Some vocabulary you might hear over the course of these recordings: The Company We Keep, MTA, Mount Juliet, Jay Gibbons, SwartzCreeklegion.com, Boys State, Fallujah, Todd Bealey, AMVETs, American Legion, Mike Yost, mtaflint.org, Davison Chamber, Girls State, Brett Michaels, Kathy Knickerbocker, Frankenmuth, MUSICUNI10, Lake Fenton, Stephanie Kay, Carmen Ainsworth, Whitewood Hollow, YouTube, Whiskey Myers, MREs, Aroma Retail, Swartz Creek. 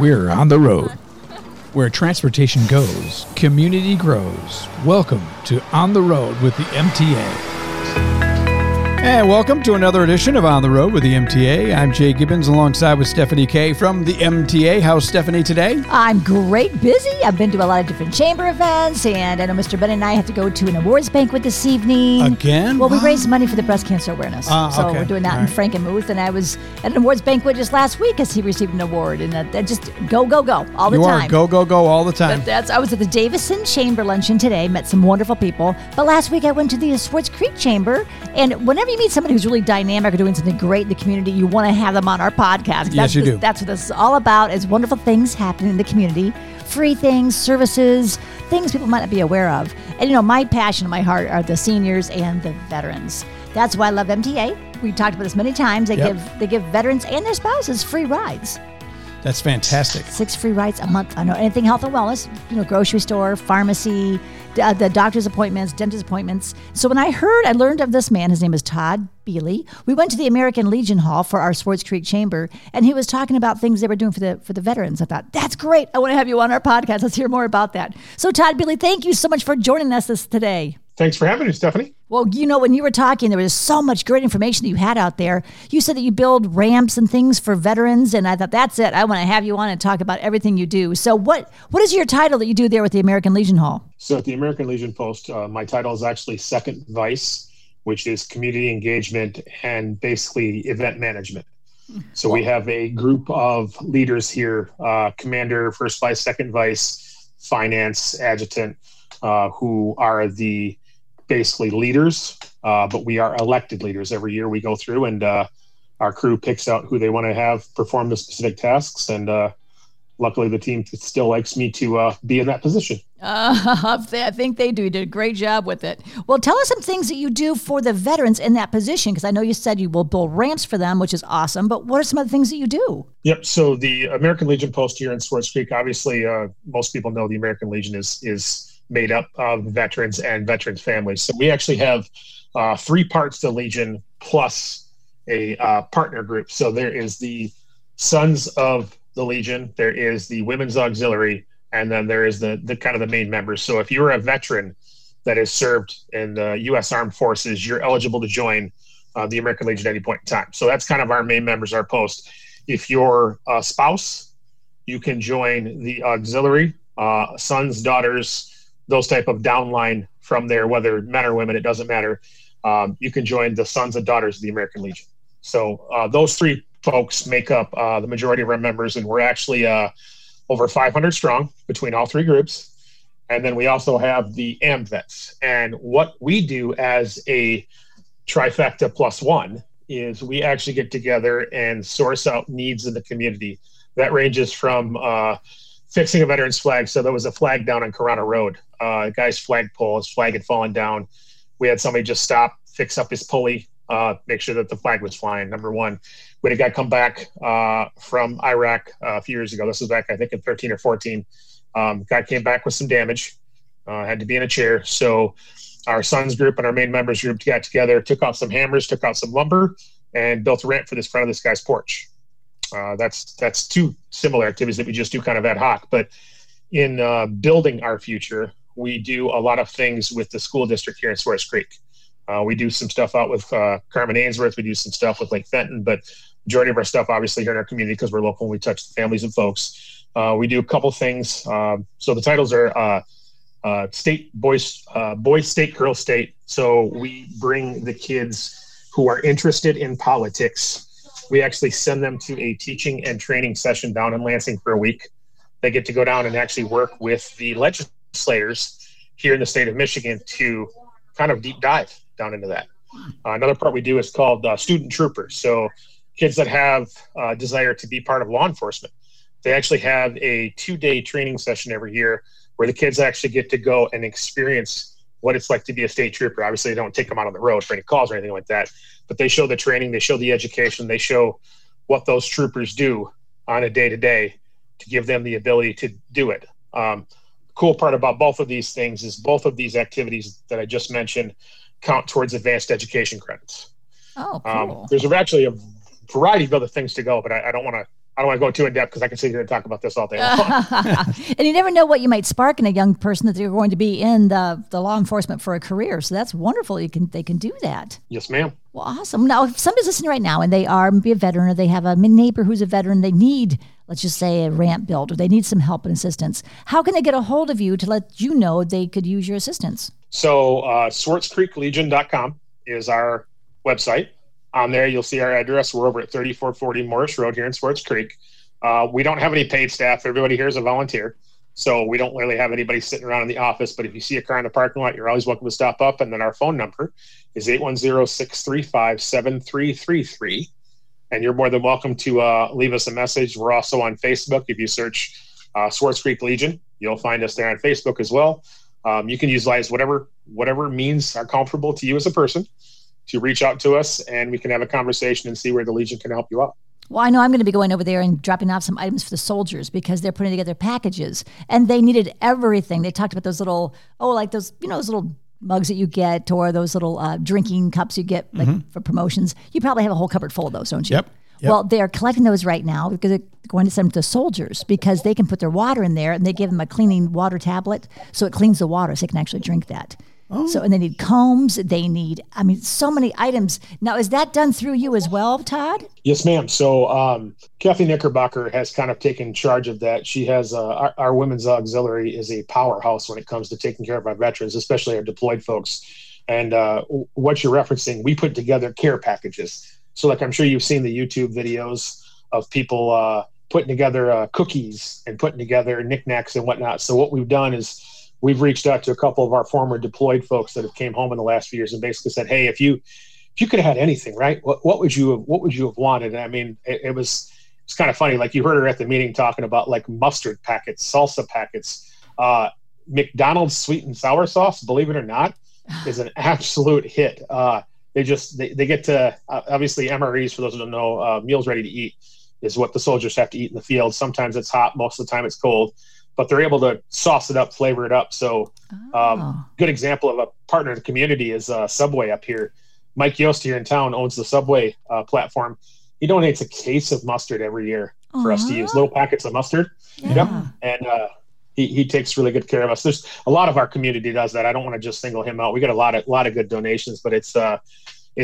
We're on the road. Where transportation goes, community grows. Welcome to On the Road with the MTA. And welcome to another edition of On the Road with the MTA. I'm Jay Gibbons alongside with Stephanie Kay from the MTA. How's Stephanie today? I'm great, busy. I've been to a lot of different chamber events, and I know Mr. Bennett and I have to go to an awards banquet this evening. Again? Well, we raised money for the breast cancer awareness. So we're doing that in Frankenmuth, and I was at an awards banquet just last week as he received an award, and that just go all the time. You are go all the time. I was at the Davison Chamber luncheon today, met some wonderful people, but last week I went to the Swartz Creek Chamber, and whenever you meet somebody who's really dynamic or doing something great in the community, you want to have them on our podcast. Yes, you do. That's what this is all about, is wonderful things happening in the community. Free things, services, things people might not be aware of. And you know, my passion and my heart are the seniors and the veterans. That's why I love MTA. We've talked about this many times. They give veterans and their spouses free rides. That's fantastic. 6 free rides a month. I know anything health and wellness, you know, grocery store, pharmacy, the doctor's appointments, dentist appointments. So when I learned of this man, his name is Todd Bealey. We went to the American Legion Hall for our Swartz Creek Chamber, and he was talking about things they were doing for the veterans. I thought, that's great. I want to have you on our podcast. Let's hear more about that. So Todd Bealey, thank you so much for joining us today. Thanks for having me, Stephanie. Well, you know, when you were talking, there was so much great information that you had out there. You said that you build ramps and things for veterans, and I thought, that's it. I want to have you on and talk about everything you do. So what is your title that you do there with the American Legion Hall? So at the American Legion Post, my title is actually Second Vice, which is community engagement and basically event management. So we have a group of leaders here, Commander, First Vice, Second Vice, Finance, Adjutant, who are the basically leaders, but we are elected leaders. Every year we go through and our crew picks out who they want to have perform the specific tasks, and luckily the team still likes me to be in that position. I think they do. You did a great job with it. Well, tell us some things that you do for the veterans in that position, because I know you said you will build ramps for them, which is awesome, but what are some of the things that you do? Yep, so the American Legion Post here in Swartz Creek, obviously most people know the American Legion is made up of veterans and veterans families. So we actually have 3 parts to Legion plus a partner group. So there is the Sons of the Legion, there is the Women's Auxiliary, and then there is the kind of the main members. So if you're a veteran that has served in the U.S. Armed Forces, you're eligible to join the American Legion at any point in time. So that's kind of our main members, our post. If you're a spouse, you can join the auxiliary, sons, daughters, those type of downline from there, whether men or women, it doesn't matter. You can join the sons and daughters of the American Legion. So those 3 folks make up the majority of our members, and we're actually over 500 strong between all 3 groups. And then we also have the AMVETs. And what we do as a trifecta plus one is we actually get together and source out needs in the community. That ranges from fixing a veteran's flag. So there was a flag down on Corona Road. A guy's flagpole, his flag had fallen down. We had somebody just stop, fix up his pulley, make sure that the flag was flying, number one. We had a guy come back from Iraq a few years ago. This was back, I think, in 13 or 14. Guy came back with some damage, had to be in a chair. So our sons group and our main members group got together, took out some hammers, took out some lumber, and built a ramp for this front of this guy's porch. That's 2 similar activities that we just do kind of ad hoc. But in building our future, we do a lot of things with the school district here in Swartz Creek. We do some stuff out with Carmen Ainsworth. We do some stuff with Lake Fenton, but majority of our stuff obviously here in our community because we're local and we touch the families and folks. We do a couple things. So the titles are State Boys, Boys State, Girls State. So we bring the kids who are interested in politics. We actually send them to a teaching and training session down in Lansing for a week. They get to go down and actually work with the legislators here in the state of Michigan to kind of deep dive down into that. Another part we do is called student troopers. So kids that have a desire to be part of law enforcement, they actually have a 2-day training session every year where the kids actually get to go and experience what it's like to be a state trooper. Obviously, they don't take them out on the road for any calls or anything like that, but they show the training, they show the education, they show what those troopers do on a day-to-day to give them the ability to do it. Cool part about both of these things is both of these activities that I just mentioned count towards advanced education credits. Oh, cool. There's actually a variety of other things to go, but I don't want to I don't want to go too in depth because I can sit here and talk about this all day long. And you never know what you might spark in a young person that they're going to be in the law enforcement for a career. So that's wonderful. They can do that. Yes, ma'am. Well, awesome. Now, if somebody's listening right now and they are maybe a veteran or they have a neighbor who's a veteran, they need, let's just say, a ramp built, or they need some help and assistance. How can they get a hold of you to let you know they could use your assistance? So SwartzCreeklegion.com is our website. On there, you'll see our address. We're over at 3440 Morris Road here in Swartz Creek. We don't have any paid staff. Everybody here is a volunteer. So we don't really have anybody sitting around in the office. But if you see a car in the parking lot, you're always welcome to stop up. And then our phone number is 810-635-7333. And you're more than welcome to leave us a message. We're also on Facebook. If you search Swartz Creek Legion, you'll find us there on Facebook as well. You can utilize whatever means are comfortable to you as a person to reach out to us, and we can have a conversation and see where the Legion can help you out. Well, I know I'm going to be going over there and dropping off some items for the soldiers because they're putting together packages, and they needed everything. They talked about those little, those little mugs that you get, or those little drinking cups you get for promotions. You probably have a whole cupboard full of those, don't you? Yep. Well, they're collecting those right now because they're going to send them to soldiers because they can put their water in there, and they give them a cleaning water tablet, so it cleans the water so they can actually drink that. Oh. So, and they need combs, they need, so many items. Now, is that done through you as well, Todd? Yes, ma'am. So, Kathy Knickerbocker has kind of taken charge of that. She has, our women's auxiliary is a powerhouse when it comes to taking care of our veterans, especially our deployed folks. And what you're referencing, we put together care packages. So, like, I'm sure you've seen the YouTube videos of people putting together cookies and putting together knickknacks and whatnot. So what we've done is, we've reached out to a couple of our former deployed folks that have came home in the last few years and basically said, "Hey, if you could have had anything, right? What would you have wanted?" And I mean, it's kind of funny. Like, you heard her at the meeting talking about like mustard packets, salsa packets, McDonald's sweet and sour sauce. Believe it or not, is an absolute hit. They get to obviously MREs, for those who don't know, meals ready to eat is what the soldiers have to eat in the field. Sometimes it's hot, most of the time it's cold, but they're able to sauce it up, flavor it up. So good example of a partner in the community is Subway up here. Mike Yost here in town owns the Subway platform. He donates a case of mustard every year for us to use, little packets of mustard. Yeah. And he takes really good care of us. There's a lot of our community does that. I don't want to just single him out. We got a lot of good donations, but it's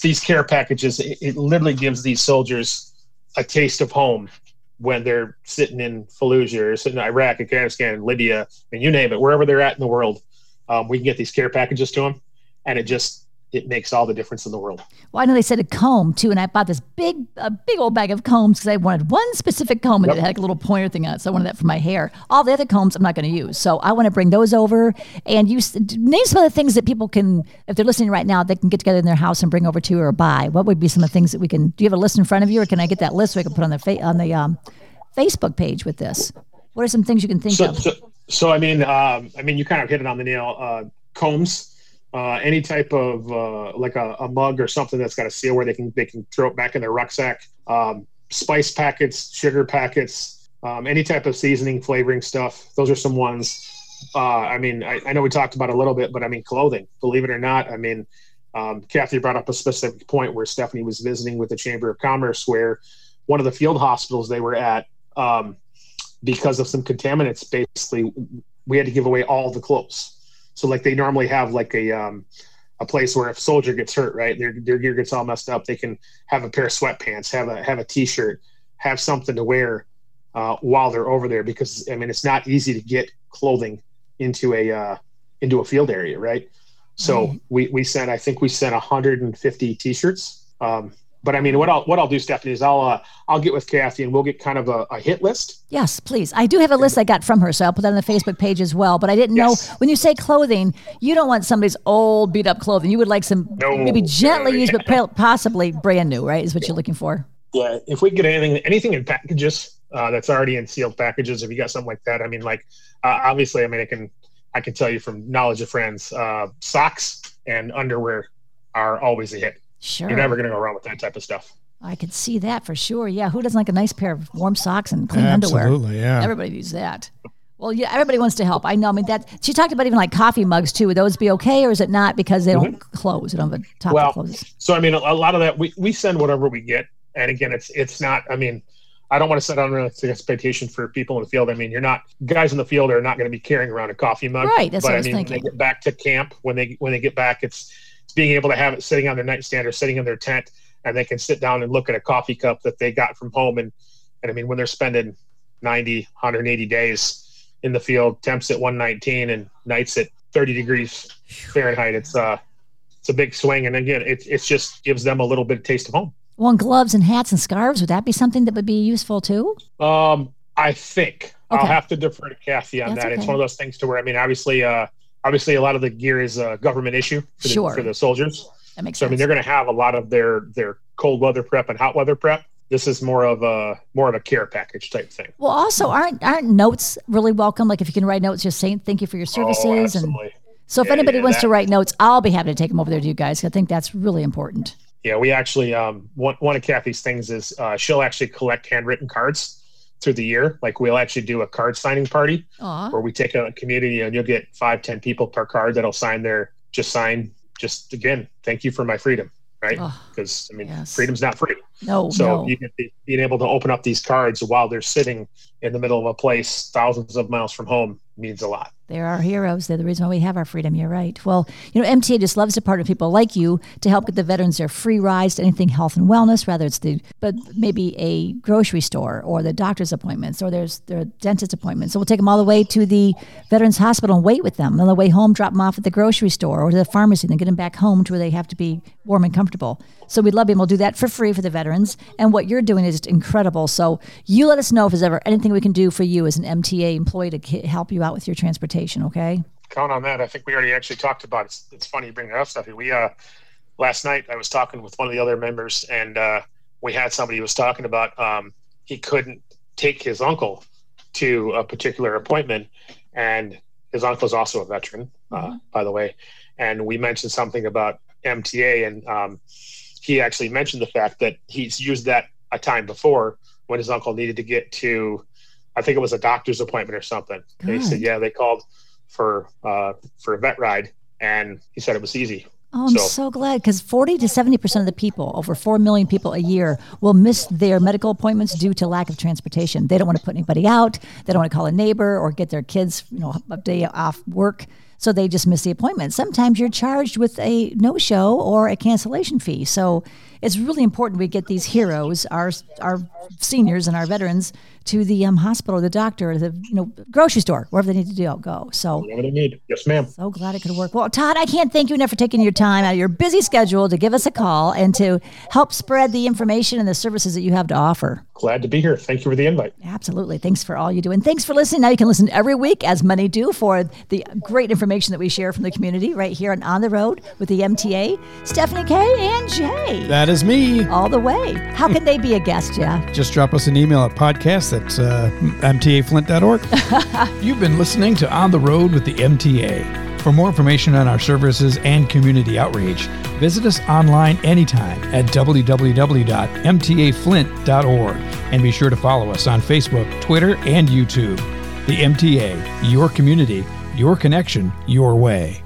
these care packages. It literally gives these soldiers a taste of home when they're sitting in Fallujah or sitting in Iraq, Afghanistan, Libya, and you name it, wherever they're at in the world, we can get these care packages to them, and it makes all the difference in the world. Well, I know they said a comb too, and I bought this big old bag of combs because I wanted one specific comb, and it had like a little pointer thing on it, so I wanted that for my hair. All the other combs I'm not going to use, so I want to bring those over. And you name some of the things that people can, if they're listening right now, they can get together in their house and bring over to or buy. What would be some of the things that we can? Do you have a list in front of you, or can I get that list so I can put on the Facebook page with this? What are some things you can think of? You kind of hit it on the nail. Combs. Any type of like a mug or something that's got a seal where they can throw it back in their rucksack. Spice packets, sugar packets, any type of seasoning, flavoring stuff. Those are some ones. I know we talked about a little bit, but clothing. Believe it or not, Kathy brought up a specific point where Stephanie was visiting with the Chamber of Commerce, where one of the field hospitals they were at, because of some contaminants, basically we had to give away all the clothes. So like they normally have like a place where if a soldier gets hurt, right, their gear gets all messed up, they can have a pair of sweatpants, have a t-shirt, have something to wear while they're over there, because it's not easy to get clothing into a field area, right? So we sent 150 t-shirts. But what I'll do, Stephanie, is I'll get with Kathy and we'll get kind of a hit list. Yes, please. I do have a list I got from her, so I'll put that on the Facebook page as well. But I didn't know, when you say clothing, you don't want somebody's old beat up clothing. You would like some maybe gently used, but possibly brand new, right? Is what you're looking for. Yeah. If we get anything in packages that's already in sealed packages, if you got something like that, obviously, I can tell you from knowledge of friends, socks and underwear are always a hit. Sure. You're never going to go wrong with that type of stuff. I could see that for sure. Yeah. Who doesn't like a nice pair of warm socks and clean underwear? Absolutely. Yeah. Everybody needs that. Well, yeah, everybody wants to help. I know. She talked about even like coffee mugs too. Would those be okay, or is it not because they don't close? They don't have a top that closes. So, a lot of that, we send whatever we get. And again, it's not, I don't want to set unrealistic expectation for people in the field. I mean, guys in the field are not going to be carrying around a coffee mug, right? That's but what I mean, thinking. When they get back to camp, when they get back, it's being able to have it sitting on their nightstand or sitting in their tent, and they can sit down and look at a coffee cup that they got from home. And I mean, when they're spending 90, 180 days in the field, temps at 119 and nights at 30 degrees Fahrenheit, it's a big swing. And again, it just gives them a little bit of taste of home. Well, and gloves and hats and scarves, would that be something that would be useful too? I think. Okay. I'll have to defer to Kathy on that. Okay. It's one of those things to where, I mean, obviously a lot of the gear is a government issue for the soldiers. That makes sense. I mean, they're going to have a lot of their cold weather prep and hot weather prep. This is more of a care package type thing. Well, also, aren't notes really welcome? Like if you can write notes, just saying thank you for your services. Oh, absolutely. And so if anybody wants to write notes, I'll be happy to take them over there to you guys. I think that's really important. Yeah, we actually, one of Kathy's things is she'll actually collect handwritten cards through the year. Like we'll actually do a card signing party. Aww. Where we take a community and you'll get 5-10 people per card that'll sign just again, thank you for my freedom, right? Because freedom's not free. No. You get being able to open up these cards while they're sitting in the middle of a place thousands of miles from home means a lot. They're our heroes. They're the reason why we have our freedom. You're right. Well, MTA just loves to partner with people like you to help get the veterans their free rides to anything health and wellness, whether it's maybe a grocery store or the doctor's appointments or their dentist appointments. So we'll take them all the way to the Veterans Hospital and wait with them. On the way home, drop them off at the grocery store or to the pharmacy and then get them back home to where they have to be warm and comfortable. So we'd love being able to do that for free for the veterans. And what you're doing is just incredible. So you let us know if there's ever anything we can do for you as an MTA employee to help you out with your transportation. Okay. Count on that. I think we already actually talked about it. It's funny you bring that up, Stephanie. We last night I was talking with one of the other members, and we had somebody who was talking about he couldn't take his uncle to a particular appointment, and his uncle is also a veteran, by the way. And we mentioned something about MTA, and he actually mentioned the fact that he's used that a time before when his uncle needed to get to, I think it was a doctor's appointment or something. Good. They said, they called for a vet ride, and he said it was easy. Oh, I'm so glad, because 40 to 70% of the people, over 4 million people a year, will miss their medical appointments due to lack of transportation. They don't want to put anybody out. They don't want to call a neighbor or get their kids, a day off work. So they just miss the appointment. Sometimes you're charged with a no-show or a cancellation fee. So it's really important we get these heroes, our seniors and our veterans, to the hospital, the doctor, the grocery store, wherever they need to go. So whatever they need. Yes, ma'am. So glad it could work. Well, Todd, I can't thank you enough for taking your time out of your busy schedule to give us a call and to help spread the information and the services that you have to offer. Glad to be here. Thank you for the invite. Absolutely. Thanks for all you do. And thanks for listening. Now you can listen every week, as many do, for the great information that we share from the community right here on the road with the MTA. Stephanie K. and Jay. That is me. All the way. How can they be a guest, Jeff? Just drop us an email at podcast@, mtaflint.org. You've been listening to On the Road with the MTA. For more information on our services and community outreach, visit us online anytime at www.mtaflint.org. And be sure to follow us on Facebook, Twitter, and YouTube. The MTA, your community, your connection, your way.